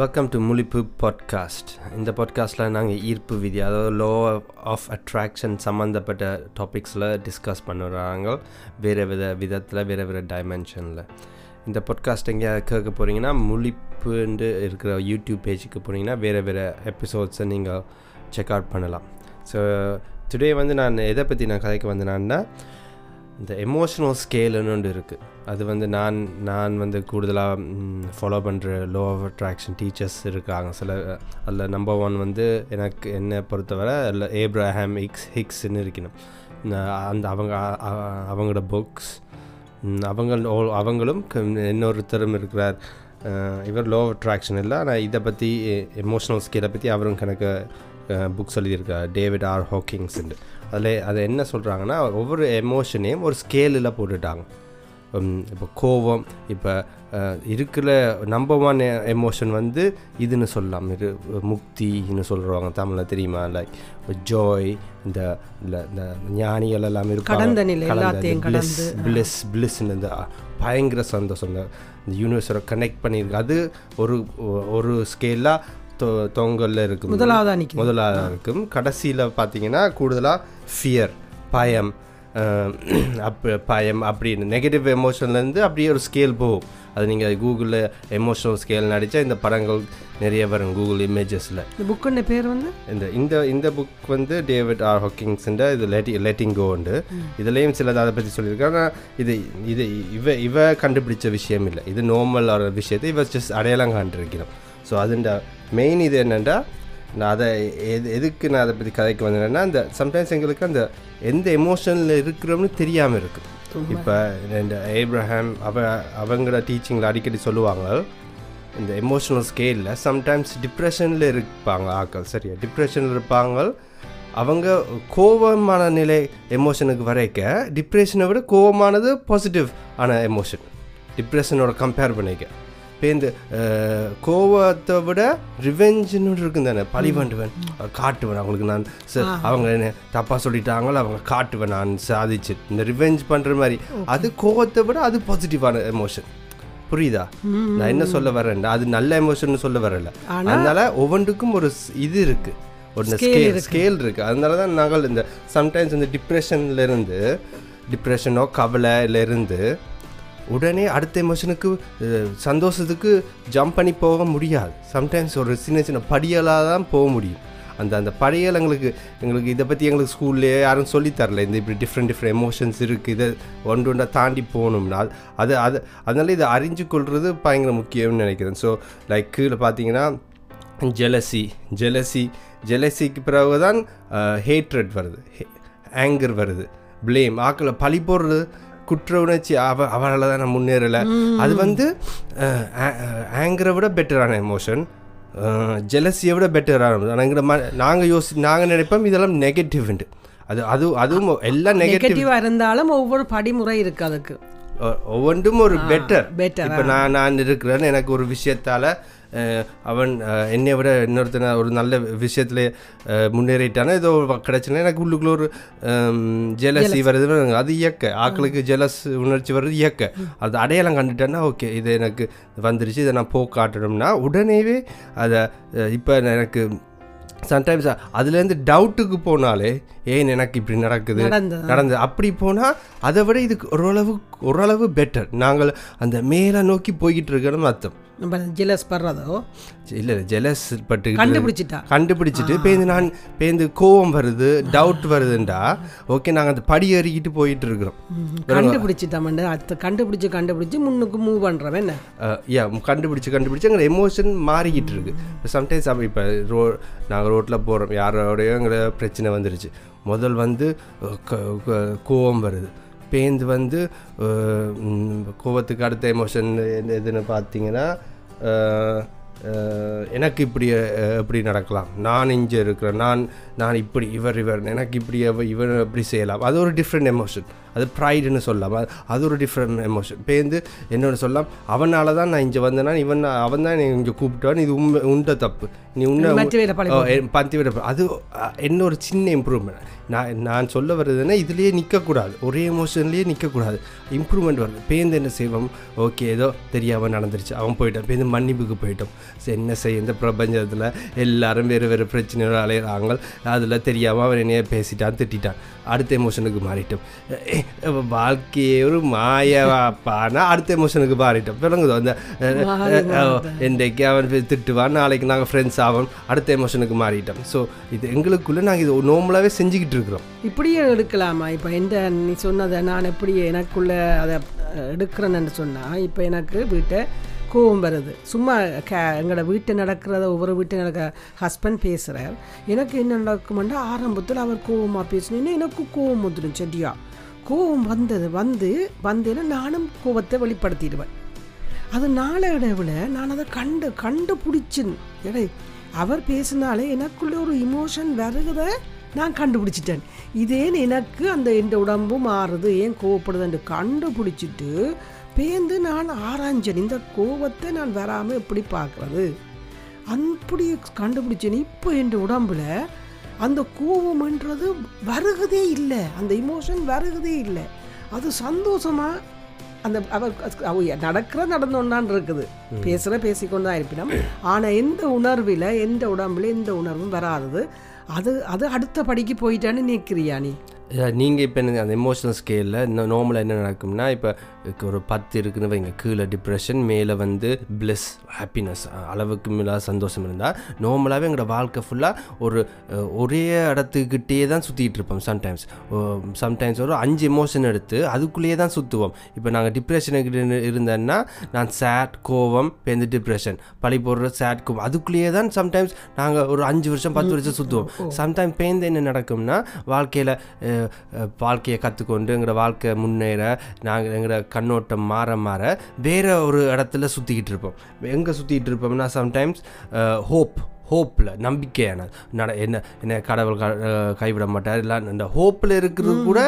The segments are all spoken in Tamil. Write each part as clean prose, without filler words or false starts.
வெல்கம் டு முழிப்பு பாட்காஸ்ட். இந்த பாட்காஸ்ட்டில் நாங்கள் ஈர்ப்பு விதி, அதாவது லா ஆஃப் அட்ராக்ஷன் சம்மந்தப்பட்ட டாபிக்ஸில் டிஸ்கஸ் பண்ணுறாங்க. வேறு வித விதத்தில் வேறு வேறு டைமென்ஷனில். இந்த பாட்காஸ்ட் எங்கேயாவது கேட்க போகிறீங்கன்னா, முழிப்புன்னு இருக்கிற யூடியூப் பேஜுக்கு போனீங்கன்னா வேறு வேறு எபிசோட்ஸை நீங்கள் செக் அவுட் பண்ணலாம். ஸோ டுடே நான் எதை பற்றி நான் கதைக்க வந்தேன்னா, இந்த எமோஷனல் ஸ்கேலுன்னு ஒன்று இருக்குது. அது நான் கூடுதலாக ஃபாலோ பண்ணுற லா ஆஃப் அட்ராக்ஷன் டீச்சர்ஸ் இருக்காங்க சில. அதில் நம்பர் ஒன் எனக்கு என்னை பொறுத்தவரை ஏப்ரஹாம் ஹிக்ஸ்ன்னு இருக்கணும். அந்த அவங்களோட புக்ஸ், அவங்களும் இன்னொருத்தரும் இருக்கிறார், இவர் லா ஆஃப் அட்ராக்ஷன் இல்லை, ஆனால் இதை பற்றி எமோஷனல் ஸ்கேலை பற்றி அவரும் கணக்கு புக்ஸ் எழுதியிருக்கார், டேவிட் ஆர் ஹாக்கிங்ஸ்ன்னு. அதை என்ன சொல்கிறாங்கன்னா, ஒவ்வொரு எமோஷனையும் ஒரு ஸ்கேலில் போட்டுட்டாங்க. இப்போ கோபம், இப்போ இருக்கிற நம்பர் ஒன் எமோஷன் இதுன்னு சொல்லலாம், இது முக்தின்னு சொல்கிறாங்க தமிழில், தெரியுமா? லைக் ஜாய், இந்த ஞானிகள் எல்லாமே பிளஸ்ன்னு இந்த பயங்கர சந்தோஷம், இந்த யூனிவர்ஸோட கனெக்ட் பண்ணியிருக்கு. அது ஒரு ஒரு ஸ்கேலாக தொங்கல்ல இருக்கும், முதலாவதாக இருக்கும். கடைசியில் பார்த்தீங்கன்னா கூடுதலாக ஃபியர், பயம். பயம் அப்படின்னு நெகட்டிவ் எமோஷன்லேருந்து அப்படியே ஒரு ஸ்கேல் போகும். அது நீங்கள் கூகுளில் எமோஷனல் ஸ்கேல் நடித்தா இந்த படங்கள் நிறைய வரும் கூகுள் இமேஜஸில். இந்த புக்குன்னு பேர் இந்த புக் டேவிட் ஆர் ஹாக்கிங்ஸ்ன்ற இது லெட்டிங் கோ உண்டு. இதுலேயும் சிலது அதை பற்றி சொல்லியிருக்காங்க. ஆனால் இது இவ கண்டுபிடிச்ச விஷயம் இல்லை, இது நார்மலான விஷயத்தை இவ ஜஸ்ட் அடையாளம் காண்டிருக்கிறோம். ஸோ அதுண்ட மெயின் இது என்னென்னா, நான் அதை நான் அதை பற்றி கதைக்கு வந்தேன்னா, இந்த சம்டைம்ஸ் எங்களுக்கு அந்த எந்த எமோஷனில் இருக்கிறோம்னு தெரியாமல் இருக்குது. இப்போ இந்த ஏப்ரஹாம் அவங்களோட டீச்சிங்கில் அடிக்கடி சொல்லுவாங்க, இந்த எமோஷனல் ஸ்கேலில் சம்டைம்ஸ் டிப்ரெஷனில் இருப்பாங்க ஆக்கள், சரியா? டிப்ரெஷனில் இருப்பாங்க. அவங்க கோபமான நிலை எமோஷனுக்கு வரைக்க டிப்ரெஷனை விட கோபமானது பாசிட்டிவ் ஆன எமோஷன், டிப்ரெஷனோட கம்பேர் பண்ணிக்க. இப்போ இந்த கோவத்தை விட ரிவெஞ்சுன்னு இருக்கும் தானே, பழி வேண்டுவேன், காட்டுவேன் அவங்களுக்கு, நான் அவங்க என்ன தப்பாக சொல்லிட்டாங்களோ அவங்க காட்டுவேன், நான் சாதிச்சு இந்த ரிவெஞ்ச் பண்ணுற மாதிரி. அது கோவத்தை விட அது பாசிட்டிவான எமோஷன், புரியுதா? நான் என்ன சொல்ல வரேன்டா, அது நல்ல எமோஷன் சொல்ல வரல. அதனால ஒவ்வொன்றுக்கும் ஒரு இது இருக்கு, ஒரு ஸ்கேல் இருக்கு. அதனால தான் நாங்கள் இந்த சம்டைம்ஸ் இந்த டிப்ரெஷன்லேருந்து, டிப்ரெஷனோ கவலையிலேருந்து உடனே அடுத்த எமோஷனுக்கு சந்தோஷத்துக்கு ஜம்ப் பண்ணி போக முடியாது. சம்டைம்ஸ் ஒரு சின்ன சின்ன படியலாக தான் போக முடியும். அந்த படியல் எங்களுக்கு இதை பற்றி எங்களுக்கு ஸ்கூல்லேயே யாரும் சொல்லித்தரல. இந்த இப்படி டிஃப்ரெண்ட் எமோஷன்ஸ் இருக்குது, இதை ஒன்றா தாண்டி போகணும்னா அது அதனால இதை அறிஞ்சு கொள்வது பயங்கர முக்கியம்னு நினைக்கிறேன். ஸோ லைக் கீழே பார்த்தீங்கன்னா ஜெலசிக்கு பிறகு தான் ஹேட்ரட் வருது, ஆங்கர் வருது, ப்ளேம், ஆக்களை பழி போடுறது, குற்ற உணர்ச்சி, அவளால் தான் நான் முன்னேறலை. அது ஆங்கரை விட பெட்டரான எமோஷன், ஜெலசியை விட பெட்டரான. நாங்கள் நாங்கள் நினைப்போம் இதெல்லாம் நெகட்டிவ்ண்டு. அதுவும் எல்லாம் நெகட்டிவாக இருந்தாலும் ஒவ்வொரு படிமுறை இருக்குது, அதுக்கு ஒவ்வொன்றும் ஒரு பெட்டர். இப்போ நான் இருக்கிறேன்னு எனக்கு ஒரு விஷயத்தால் அவன் என்னை விட இன்னொருத்தனை ஒரு நல்ல விஷயத்தில் முன்னேறிட்டானே, ஏதோ கிடச்சினா எனக்கு உள்ளுக்குள்ள ஒரு ஜெலசி வருதுன்னு, அது இயக்க ஆக்களுக்கு ஜெலஸ் உணர்ச்சி வருது இயக்க. அது அடையாளம் கண்டுட்டேன்னா ஓகே, இது எனக்கு வந்துருச்சு, இதை நான் போக்காட்டணும்னா உடனேவே அதை. இப்போ எனக்கு சம்டைம்ஸ் அதுலேருந்து டவுட்டுக்கு போனாலே, ஏன் எனக்கு இப்படி நடந்தது அப்படி போனால் அதை விட இதுக்கு ஓரளவு பெட்டர். நாங்கள் அந்த மேலே நோக்கி போய்கிட்டு இருக்கணும்னு அர்த்தம். நம்ம ஜெலஸ் படுறதோ இல்லை ஜெலஸ் பட்டு கண்டுபிடிச்சிட்டு பேருந்து கோவம் வருது, டவுட் வருதுண்டா, ஓகே நாங்கள் அந்த படி ஏறிக்கிட்டு போயிட்டு இருக்கிறோம். கண்டுபிடிச்சு முன்னுக்கு மூவ் பண்ணுறோம். என்ன கண்டுபிடிச்சு எங்களை எமோஷன் மாறிக்கிட்டு இருக்கு. இப்போ சம்டைம்ஸ் இப்போ நாங்கள் ரோட்டில் போகிறோம், யாரோடையோ எங்களை பிரச்சனை வந்துருச்சு, முதல் கோவம் வருது, பேருந்து கோவத்துக்கு அடுத்த எமோஷன் எதுன்னு பார்த்தீங்கன்னா, எனக்கு இப்படி நடக்கலாம், நான் இங்கே இருக்கிறேன், நான் இப்படி இவர் எனக்கு இப்படி இவர் எப்படி செய்யலாம். அது ஒரு டிஃப்ரெண்ட் எமோஷன், அது ப்ரைடுன்னு சொல்லலாம், அது ஒரு டிஃப்ரெண்ட் எமோஷன். பேருந்து என்னோட சொல்லலாம், அவனால் தான் நான் இங்கே வந்தேன்னா, அவன் தான் இங்கே கூப்பிட்டான்னு, இது உண்ட தப்பு, நீ இன்னும் மல்டிவேட் அது என்ன ஒரு சின்ன இம்ப்ரூவ்மெண்ட். நான் சொல்ல வர்றதுன்னா இதுலேயே நிற்கக்கூடாது, ஒரே எமோஷன்லேயே நிற்கக்கூடாது, இம்ப்ரூவ்மெண்ட் வருது. பேருந்து என்ன செய்வோம், ஓகே ஏதோ தெரியாமல் நடந்துருச்சு, அவன் போயிட்டான், பேருந்து மன்னிப்புக்கு போயிட்டோம். என்ன செய்ய, இந்த பிரபஞ்சத்தில் எல்லாரும் வேறு வேறு பிரச்சனையோடு அலையிறாங்க, அதில் தெரியாமல் அவன் என்னைய பேசிட்டான், திட்டான், அடுத்த எமோஷனுக்கு மாறிட்டோம். வாழ்க்கையே ஒரு மாயவாப்பானா அடுத்த எமோஷனுக்கு மாறிட்டோம். விளங்குதோ? அந்த இன்றைக்கு அவன் திட்டுவான், நாளைக்கு நாங்கள் ஃப்ரெண்ட்ஸ் ஆகும், அடுத்த எமோஷனுக்கு மாறிட்டோம். ஸோ இது எங்களுக்குள்ளே நாங்கள் இது நார்மலாகவே செஞ்சுக்கிட்டு இருக்கிறோம். இப்படியே எடுக்கலாமா? இப்போ எந்த நீ சொன்னதை நான் எப்படியே எனக்குள்ளே அதை எடுக்கிறேன்னு சொன்னால், இப்போ எனக்கு வீட்டை கோவம் வருது, சும்மா எங்களோட வீட்டை நடக்கிறத ஒவ்வொரு வீட்டை நடக்கிற ஹஸ்பண்ட் பேசுகிறார், எனக்கு என்ன நடக்குமெண்டா ஆரம்பத்தில் அவர் கோவமாக பேசணுன்னா எனக்கு கோவம் வந்துடும். சரியா கோவம் வந்ததுன்னா நானும் கோவத்தை வெளிப்படுத்திடுவேன். அது நாளடைவில் நான் அதை கண்டுபிடிச்சேன். எடை அவர் பேசினாலே எனக்குள்ளே ஒரு இமோஷன் வருகிறத நான் கண்டுபிடிச்சிட்டேன். இதேன்னு எனக்கு அந்த என் உடம்பு மாறுது, ஏன் கோவப்படுதுன்னு கண்டுபிடிச்சிட்டு பேந்து நான் ஆராய்ஞ்சேன். இந்த கோவத்தை நான் வராமல் எப்படி பார்க்குறது அப்படி கண்டுபிடிச்சேன். இப்போ என் உடம்பில் அந்த கோவம்ன்றது வருகிறதே இல்லை, அந்த இமோஷன் வருகிறதே இல்லை. அது சந்தோஷமாக அந்த அவர் நடந்தோன்னான் இருக்குது, பேசிக்கொண்டு தான் இருப்பினோம். ஆனால் எந்த உணர்வில் எந்த உடம்புல எந்த உணர்வும் வராது. அது அடுத்த படிக்கு போயிட்டான்னு நினைக்கிறியா நீ? நீங்கள் இப்போ எனக்கு அந்த எமோஷனல் ஸ்கேலில் இந்த நார்மலாக என்ன நடக்கும்னா, இப்போ ஒரு 10 இருக்குன்னு வைங்க, கீழே டிப்ரெஷன், மேலே ப்ளஸ் ஹாப்பினஸ், அளவுக்கு மேலே சந்தோஷம் இருந்தால் நார்மலாகவே எங்களோட வாழ்க்கை ஃபுல்லாக ஒரே இடத்துக்கிட்டே தான் சுற்றிக்கிட்டு இருப்போம். சம்டைம்ஸ் ஒரு 5 எமோஷன் எடுத்து அதுக்குள்ளேயே தான் சுற்றுவோம். இப்போ நாங்கள் டிப்ரெஷனுக்கு இருந்தேன்னா நான் சேட் கோவம், இப்போ இந்த டிப்ரெஷன் பழி போடுற சேட் கோவம், அதுக்குள்ளேயே தான் சம்டைம்ஸ் நாங்கள் ஒரு 5 வருஷம் 10 வருஷம் சுற்றுவோம். சம்டைம்ஸ் பேருந்து என்ன நடக்கும்னா, வாழ்க்கையை கற்றுக்கொண்டு எங்களோட வாழ்க்கை முன்னேற நாங்கள் எங்களோட கண்ணோட்டம் மாற வேறு ஒரு இடத்துல சுற்றிக்கிட்டு இருப்போம். எங்கே சுற்றிக்கிட்டு இருப்போம்னா, சம்டைம்ஸ் ஹோப்பில் நம்பிக்கையான என்ன கடவுள் கைவிட மாட்டார் இல்லை, இந்த ஹோப்பில் இருக்கிறது கூட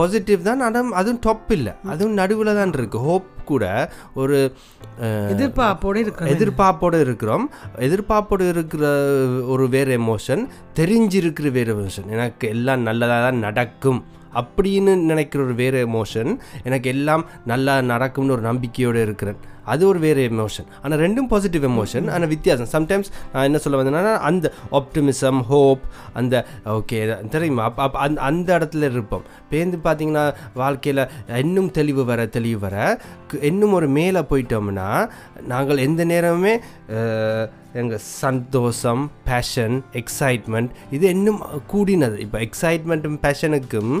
பாசிட்டிவ் தான், ஆனால் அதுவும் டொப் இல்லை, அதுவும் நடுவில் தான் இருக்குது. ஹோப் கூட ஒரு எதிர்பார்ப்போடு இருக்கிறோம். எதிர்பார்ப்போடு இருக்கிற ஒரு வேறு எமோஷன், தெரிஞ்சிருக்கிற வேறு எமோஷன், எனக்கு எல்லாம் நல்லதாக தான் நடக்கும் அப்படின்னு நினைக்கிற ஒரு வேறு எமோஷன், எனக்கு எல்லாம் நல்லா நடக்கும்னு ஒரு நம்பிக்கையோடு இருக்கிறேன், அது ஒரு வேறு எமோஷன். ஆனால் ரெண்டும் பாசிட்டிவ் எமோஷன், ஆனால் வித்தியாசம். சம்டைம்ஸ் நான் என்ன சொல்ல வந்தேன்னா, அந்த ஆப்டிமிசம், ஹோப், அந்த ஓகே தெரியுமா, அந்த இடத்துல இருப்போம். பேருந்து பார்த்திங்கன்னா வாழ்க்கையில் இன்னும் தெளிவு வர இன்னும் ஒரு மேலே போயிட்டோம்னா, நாங்கள் எந்த நேரமுமே எங்கள் சந்தோஷம், பேஷன், எக்ஸைட்மெண்ட் இது இன்னும் கூடினது. இப்போ எக்ஸைட்மெண்ட்டும் பேஷனுக்கும்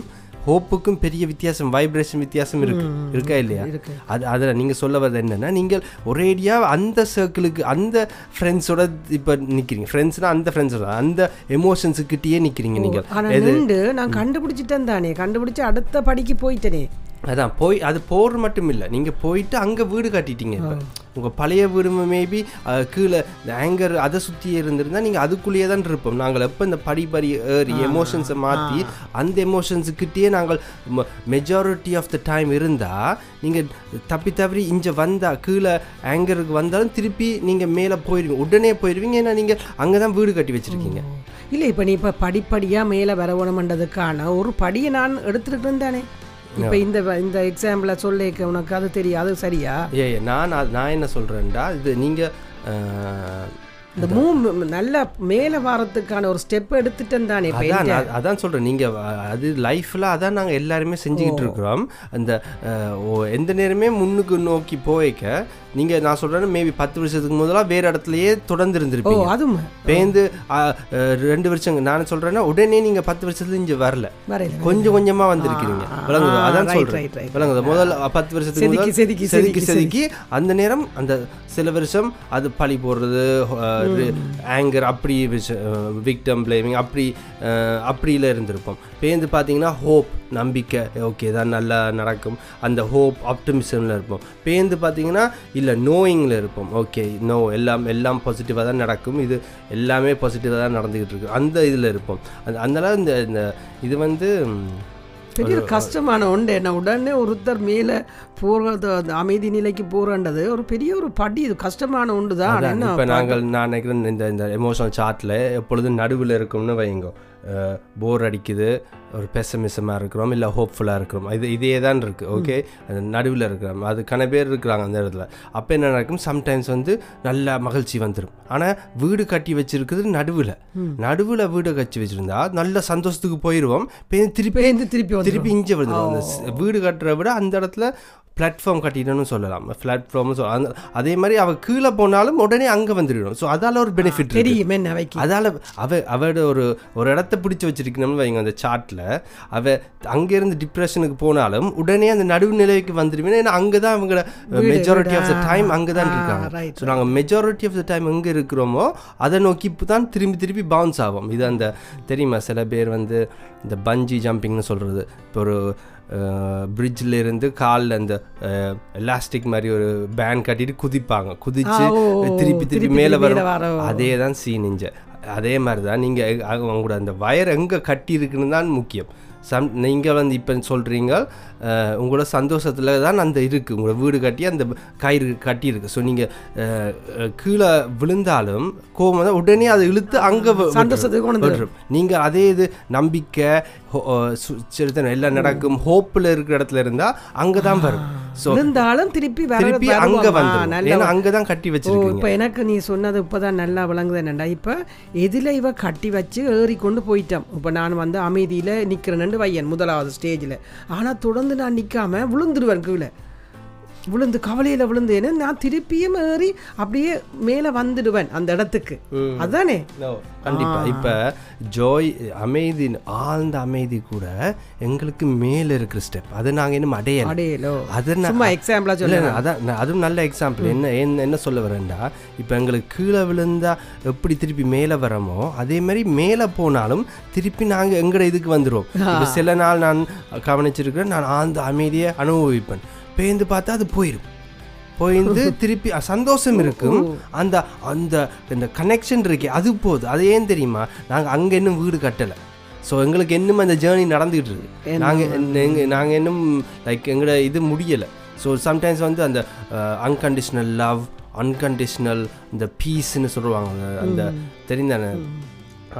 ஹோப்புக்கும் பெரிய வித்தியாசம், வைப்ரேஷன் வித்தியாசம் இருக்கா இல்லையா? அதில் நீங்கள் சொல்ல வர்றது என்னென்னா, நீங்கள் ஒரேடியாக அந்த சர்க்கிளுக்கு அந்த ஃப்ரெண்ட்ஸோட இப்போ நிற்கிறீங்க, ஃப்ரெண்ட்ஸ்னால் அந்த ஃப்ரெண்ட்ஸோட அந்த எமோஷன்ஸுக்கிட்டேயே நிற்கிறீங்க நீங்கள். ஆனால் நான் கண்டுபிடிச்சிட்டேன் தானே, கண்டுபிடிச்சி அடுத்த படிக்கு போயிட்டேனே, அதான் போய் அது போகிற மட்டும் இல்லை, நீங்கள் போயிட்டு அங்கே வீடு கட்டிட்டீங்க. இப்போ உங்கள் பழைய வீடு மேபி கீழே ஆங்கர் அதை சுற்றியே இருந்திருந்தால் நீங்கள் அதுக்குள்ளேயே தான் இருப்போம். நாங்கள் எப்போ இந்த படி ஏறி எமோஷன்ஸை மாற்றி அந்த எமோஷன்ஸுக்கிட்டேயே நாங்கள் மெஜாரிட்டி ஆஃப் த டைம் இருந்தால், நீங்கள் தப்பி இங்கே வந்தால் கீழே ஆங்கருக்கு வந்தாலும் திருப்பி நீங்கள் மேலே போயிடுவீங்க, உடனே போயிடுவீங்க. ஏன்னா நீங்கள் அங்கே தான் வீடு கட்டி வச்சுருக்கீங்க. இல்லை இப்போ நீ இப்போ படிப்படியாக மேலே வரணுன்றதுக்கான ஒரு படியை நான் எடுத்துருக்குறேன் தானே. இப்போ இந்த எக்ஸாம்பிளை சொல்லிக்க உனக்கு அது தெரியாது சரியா? நான் என்ன சொல்கிறேன்டா, இது நீங்கள் இந்த நல்லா மேலே வாரத்துக்கான ஒரு ஸ்டெப் எடுத்துட்டேன் தானே. அதான் சொல்கிறேன், நீங்கள் அது லைஃப்பில் அதான் நாங்கள் எல்லாருமே செஞ்சுக்கிட்டு இருக்கிறோம். அந்த எந்த நேரமே முன்னுக்கு நோக்கி போய்க்க நீங்கள், நான் சொல்கிறேன் மேபி 10 வருஷத்துக்கு முதலாக வேறு இடத்துலையே தொடர்ந்து இருந்திருப்பீங்க. அதுவும் பேருந்து 2 வருஷம் நான் சொல்கிறேன்னா, உடனே நீங்கள் 10 வருஷத்துல இங்கே வரல, கொஞ்சம் கொஞ்சமாக வந்திருக்கிறீங்க. விளங்குதா? அதான் சொல்கிறேன், விளங்குதா? முதல் 10 வருஷத்துக்கு செதுக்கி அந்த நேரம் அந்த சில வருஷம் அது பழி போடுறது, ஆங்கர், அப்படி விக்டம் பிளேமிங், அப்படியில் இருந்திருப்போம். பேருந்து பார்த்தீங்கன்னா ஹோப், நம்பிக்கை, ஓகே தான் நல்லா நடக்கும், அந்த ஹோப் ஆப்டிமிசமில் இருப்போம். பேருந்து பார்த்தீங்கன்னா இல்லை நோயிங்கில் இருப்போம், ஓகே நோ எல்லாம் பாசிட்டிவாக தான் நடக்கும், இது எல்லாமே பாசிட்டிவாக தான் நடந்துக்கிட்டு இருக்கு, அந்த இதில் இருப்போம். அதனால் இந்த இது பெரிய கஷ்டமான ஒன்று. என்ன உடனே ஒருத்தர் மேலே போகிறது அமைதி நிலைக்கு போகிறன்றது ஒரு பெரிய ஒரு படி, இது கஷ்டமான ஒன்று தான். இப்போ நாங்கள் நான் நினைக்கிறேன் இந்த எமோஷனல் சார்ட்டில் எப்பொழுதும் நடுவில் இருக்கும்னு வைங்க. போர் அடிக்குது, ஒரு பெசமிசமாக இருக்கிறோம், இல்லை ஹோப்ஃபுல்லாக இருக்கிறோம், இதே தான் இருக்குது. ஓகே, அது நடுவில் இருக்கிறோம், அதுக்கான பேர் இருக்கிறாங்க அந்த இடத்துல. அப்போ என்ன நடக்கும், சம்டைம்ஸ் வந்து நல்ல மகிழ்ச்சி வந்துடும். ஆனால் வீடு கட்டி வச்சுருக்குது நடுவில் வீடு கட்டி வச்சுருந்தா நல்ல சந்தோஷத்துக்கு போயிடுவோம், திருப்பி திருப்பி திருப்பி இஞ்சி வந்துடும். வீடு கட்டுறத விட அந்த இடத்துல பிளாட்ஃபார்ம் கட்டிடணும்னு சொல்லலாம், பிளாட்ஃபார்ம்னு சொல்லலாம். அதே மாதிரி அவள் கீழே போனாலும் உடனே அங்கே வந்துடும். ஸோ அதால் ஒரு பெனிஃபிட் தெரியுமே, அதால் அவட ஒரு இடத்த பிடிச்சி வச்சிருக்கணும்னு வைங்க அந்த சார்ட்டில். அவள் அங்கேருந்து டிப்ரெஷனுக்கு போனாலும் உடனே அந்த நடுவுநிலைக்கு வந்துடுவேன். ஏன்னா அங்கே தான் அவங்கள மெஜாரிட்டி ஆஃப் த டைம் அங்கே தான் இருக்காங்க. ஸோ நாங்கள் மெஜாரிட்டி ஆஃப் த டைம் எங்கே இருக்கிறோமோ அதை நோக்கி இப்போ தான் திரும்பி திரும்பி பவுன்ஸ் ஆகும். இது அந்த தெரியுமா, சில பேர் வந்து இந்த பஞ்சி ஜம்பிங்னு சொல்கிறது, இப்போ ஒரு பிரிட்ஜில் இருந்து காலில் அந்த எலாஸ்டிக் மாதிரி ஒரு பேண்ட் கட்டிட்டு குதிப்பாங்க, குதிச்சு திருப்பி திருப்பி மேலே வரும். அதே தான் சீனிஞ்ச, அதே மாதிரி தான் நீங்கள் உங்களோட அந்த வயர் எங்கே கட்டி இருக்குன்னு தான் முக்கியம். நீங்கள் வந்து இப்போ சொல்கிறீங்க உங்களோட சந்தோஷத்தில் தான் அந்த இருக்குது, உங்களோட வீடு கட்டி அந்த கயிறு கட்டியிருக்கு. ஸோ நீங்கள் கீழே விழுந்தாலும் கோபம் தான் உடனே அதை இழுத்து அங்கே சந்தோஷத்துக்கு. நீங்கள் அதே இது நம்பிக்கை செலுத்தணும், எல்லாம் நடக்கும் ஹோப்பில் இருக்கிற இடத்துல இருந்தால் அங்கே தான் வரும். ஸோ இருந்தாலும் திருப்பி திருப்பி அங்கே வந்து அங்கே தான் கட்டி வச்சிருக்கோம். இப்போ எனக்கு நீ சொன்னது இப்போ தான் நல்லா விளங்குது. என்னண்டா இப்போ எதில் இவ கட்டி வச்சு ஏறி கொண்டு போயிட்டோம். இப்போ நான் வந்து அமைதியில் நிற்கிறேன் வையன் முதலாவது ஸ்டேஜில். ஆனால் தொடர்ந்து நான் நிற்காம விழுந்துடுவேன், கீழே விழுந்து கவலையில் விழுந்தேன்னு நான் திருப்பியும் ஏறி அப்படியே மேலே வந்துடுவேன் அந்த இடத்துக்கு. அதுதானே கண்டிப்பாக இப்போ ஜோய் அமைதி, ஆழ்ந்த அமைதி கூட எங்களுக்கு மேலே இருக்கிற ஸ்டெப், அதை நாங்கள் இன்னும் அடையலை. அது நம்ம எக்ஸாம்பிளாக சொல்ல, அதான் அதுவும் நல்ல எக்ஸாம்பிள். என்ன என்ன சொல்ல வரேன்டா, இப்போ எங்களுக்கு கீழே விழுந்தா எப்படி திருப்பி மேலே வரமோ அதே மாதிரி மேலே போனாலும் திருப்பி நாங்கள் எங்கட இதுக்கு வந்துடுவோம். சில நாள் நான் கவனிச்சிருக்கிறேன், நான் ஆழ்ந்த அமைதியை அனுபவிப்பேன், பேந்து பார்த்தா அது போயிடும், போயிருந்து திருப்பி சந்தோஷம் இருக்கும். அந்த அந்த கனெக்ஷன் இருக்கே அது போகுது. அது ஏன் தெரியுமா, நாங்கள் அங்கே இன்னும் வீடு கட்டலை. ஸோ எங்களுக்கு இன்னும் அந்த ஜேர்னி நடந்துகிட்டு இருக்கு. நாங்கள் இன்னும் லைக் எங்களோட இது முடியலை. ஸோ சம்டைம்ஸ் வந்து அந்த அன்கண்டிஷனல் லவ், அன்கண்டிஷனல் இந்த பீஸ்ன்னு சொல்லுவாங்க, அந்த தெரிந்தானே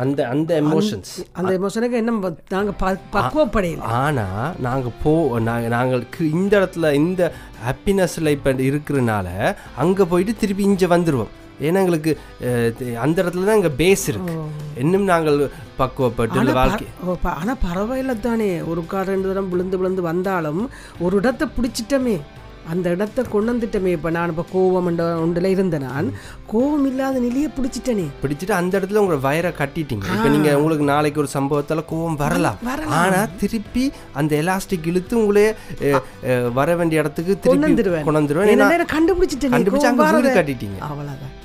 அந்த அந்த எமோஷன்ஸ், அந்த எமோஷனுக்கு என்ன நாங்கள் பக்குவப்படையும். ஆனால் நாங்கள் நாங்களுக்கு இந்த இடத்துல இந்த ஹாப்பினஸில் இப்போ இருக்கிறனால அங்கே போயிட்டு திருப்பி இங்கே வந்துடுவோம். ஏன்னா எங்களுக்கு அந்த இடத்துல தான் எங்கள் பேஸ் இருக்கு. இன்னும் நாங்கள் பக்குவப்பட்டு வாழ்க்கை. ஆனால் பரவாயில்ல தானே, ஒரு கார் ரெண்டு தரம் விழுந்து விழுந்து வந்தாலும் ஒரு இடத்த பிடிச்சிட்டமே, அந்த இடத்த கொண்டு வந்துட்டமே. இப்போ நான் இப்போ கோவம் ஒன்றில் இருந்தேன், நான் கோவம் இல்லாத நிலையை பிடிச்சிட்டேனே, பிடிச்சிட்டு அந்த இடத்துல உங்களை வயரை கட்டிட்டீங்க. இப்போ நீங்கள் உங்களுக்கு நாளைக்கு ஒரு சம்பவத்தால் கோவம் வரலாம், ஆனால் திருப்பி அந்த எலாஸ்டிக் இழுத்து உங்களே வர வேண்டிய இடத்துக்கு திருப்பி கொண்டு கண்டுபிடிச்சிட்டேன், கட்டிட்டீங்க, அவ்வளோதான்.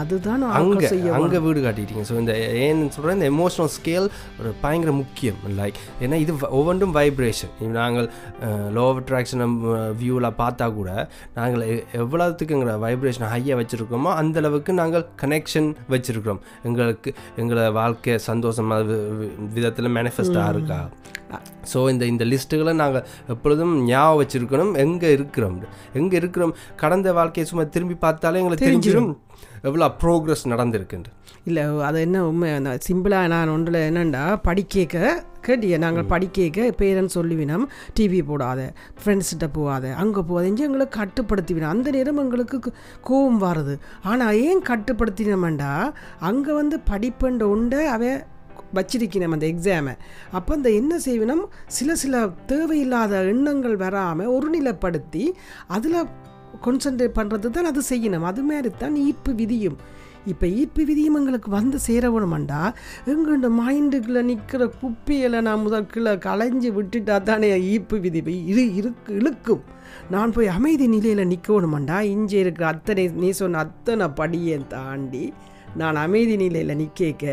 அதுதான் அங்கே வீடு காட்டிட்டீங்க. ஸோ இந்த ஏன்னு சொல்கிறேன், இந்த எமோஷனல் ஸ்கேல் ஒரு பயங்கர முக்கியம். லைக் ஏன்னா இது ஒவ்வொன்றும் வைப்ரேஷன். நாங்கள் லோ ஆஃப் அட்ராக்ஷன் வியூவில் பார்த்தா கூட நாங்கள் எவ்வளோத்துக்கு எங்களை வைப்ரேஷன் ஹையாக வச்சுருக்கோமோ அந்தளவுக்கு நாங்கள் கனெக்ஷன் வச்சுருக்கிறோம். எங்களுக்கு எங்களை வாழ்க்கை சந்தோஷமாக விதத்தில் மேனிஃபெஸ்டாக இருக்கா. ஸோ இந்த லிஸ்ட்டுகளை நாங்கள் எப்பொழுதும் ஞாபகம் வச்சுருக்கணும், எங்கே இருக்கிறோம். கடந்த வாழ்க்கையை சும்மா திரும்பி பார்த்தாலே எங்களுக்கு தெரிஞ்சிடும் எவ்வளோ ப்ரோக்ரஸ் நடந்திருக்குன்ற. இல்லை அது என்ன உண்மை, அந்த சிம்பிளாக நான் ஒன்றில் என்னென்னா படிக்க கேட்டிய நாங்கள் படிக்க பேரன்ட்ஸ் சொல்லுவினோம், டிவி போடாத, ஃப்ரெண்ட்ஸ்கிட்ட போகாத, அங்கே போகாதெஞ்சி எங்களை கட்டுப்படுத்திவினோம். அந்த நேரம் எங்களுக்கு கோவம் வருது. ஆனால் ஏன் கட்டுப்படுத்தினோம்டா, அங்கே வந்து படிப்புன்ற உண்டை அவை வச்சிருக்கணும் அந்த எக்ஸாமை. அப்போ அந்த என்ன செய்வினோம், சில தேவையில்லாத எண்ணங்கள் வராமல் ஒருநிலைப்படுத்தி அதில் கான்சன்ட்ரேட் பண்ணுறது தான் அது செய்யணும். அது மாதிரி தான் ஈர்ப்பு விதியும். இப்போ ஈர்ப்பு விதியும் எங்களுக்கு வந்து சேரவணுமாண்டா, எங்கள்ட மைண்டுக்குள்ளே நிற்கிற குப்பையில் நான் முதற்குள்ளே களைஞ்சி விட்டுட்டா தானே ஈர்ப்பு விதி இழுக்கும். நான் போய் அமைதி நிலையில் நிற்கணுமாண்டா, இங்கே இருக்கிற அத்தனை நீ சொன்ன அத்தனை படியை தாண்டி நான் அமைதி நிலையில் நிற்க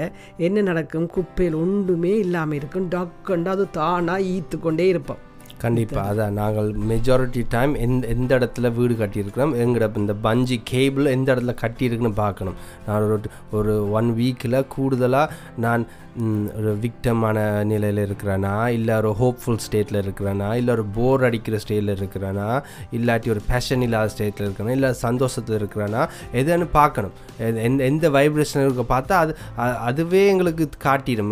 என்ன நடக்கும், குப்பையில் ஒன்றுமே இல்லாமல் இருக்கும். டக்குண்டு அது தானாக ஈர்த்து கொண்டே இருப்போம். கண்டிப்பாக அதான் நாங்கள் மெஜாரிட்டி டைம் எந்த இடத்துல வீடு கட்டியிருக்கிறோம், எங்கட இந்த பஞ்சி கேபிள் எந்த இடத்துல கட்டியிருக்குன்னு பார்க்கணும். நான் ஒரு 1 வீக்கில் கூடுதலாக நான் ஒரு விக்டமான நிலையில் இருக்கிறேனா, இல்லை ஒரு ஹோப்ஃபுல் ஸ்டேட்டில் இருக்கிறேனா, இல்லை ஒரு போர் அடிக்கிற ஸ்டேட்டில் இருக்கிறேனா, இல்லாட்டி ஒரு பேஷன் இல்லாத ஸ்டேட்டில் இருக்கிறேனா, இல்லை சந்தோஷத்தில் இருக்கிறேனா, எதுன்னு பார்க்கணும். எந்த வைப்ரேஷன் இருக்க பார்த்தா அதுவே எங்களுக்கு காட்டிடும்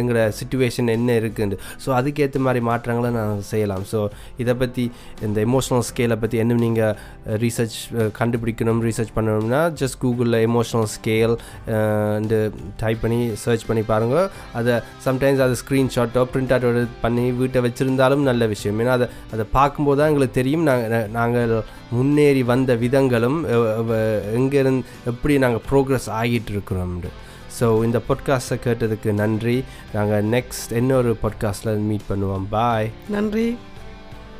எங்களோட சிச்சுவேஷன் என்ன இருக்குன்னு. ஸோ அதுக்கேற்ற மாதிரி மாற்றங்களை நான் செய்யலாம். ஸோ இதை பற்றி இந்த எமோஷனல் ஸ்கேலை பற்றி என்ன நீங்கள் ரீசர்ச் கண்டுபிடிக்கணும், ரீசர்ச் பண்ணணும்னா ஜஸ்ட் கூகுளில் எமோஷனல் ஸ்கேல் டைப் பண்ணி சர்ச் பண்ணி பாருங்கள். அதை சம்டைம்ஸ் அதை ஸ்க்ரீன்ஷாட்டோ பிரிண்ட் அவுட்டோ பண்ணி வீட்டை வச்சுருந்தாலும் நல்ல விஷயம். ஏன்னா அதை பார்க்கும்போது தான் எங்களுக்கு தெரியும் நாங்கள் முன்னேறி வந்த விதங்களும் எங்கேருந்து எப்படி நாங்கள் ப்ரோக்ரஸ் ஆகிட்டு இருக்கிறோம்னு. ஸோ இந்த பாட்காஸ்ட்டை கேட்டதுக்கு நன்றி. நாங்கள் நெக்ஸ்ட் இன்னொரு பாட்காஸ்ட்டில் மீட் பண்ணுவோம். பாய். நன்றி.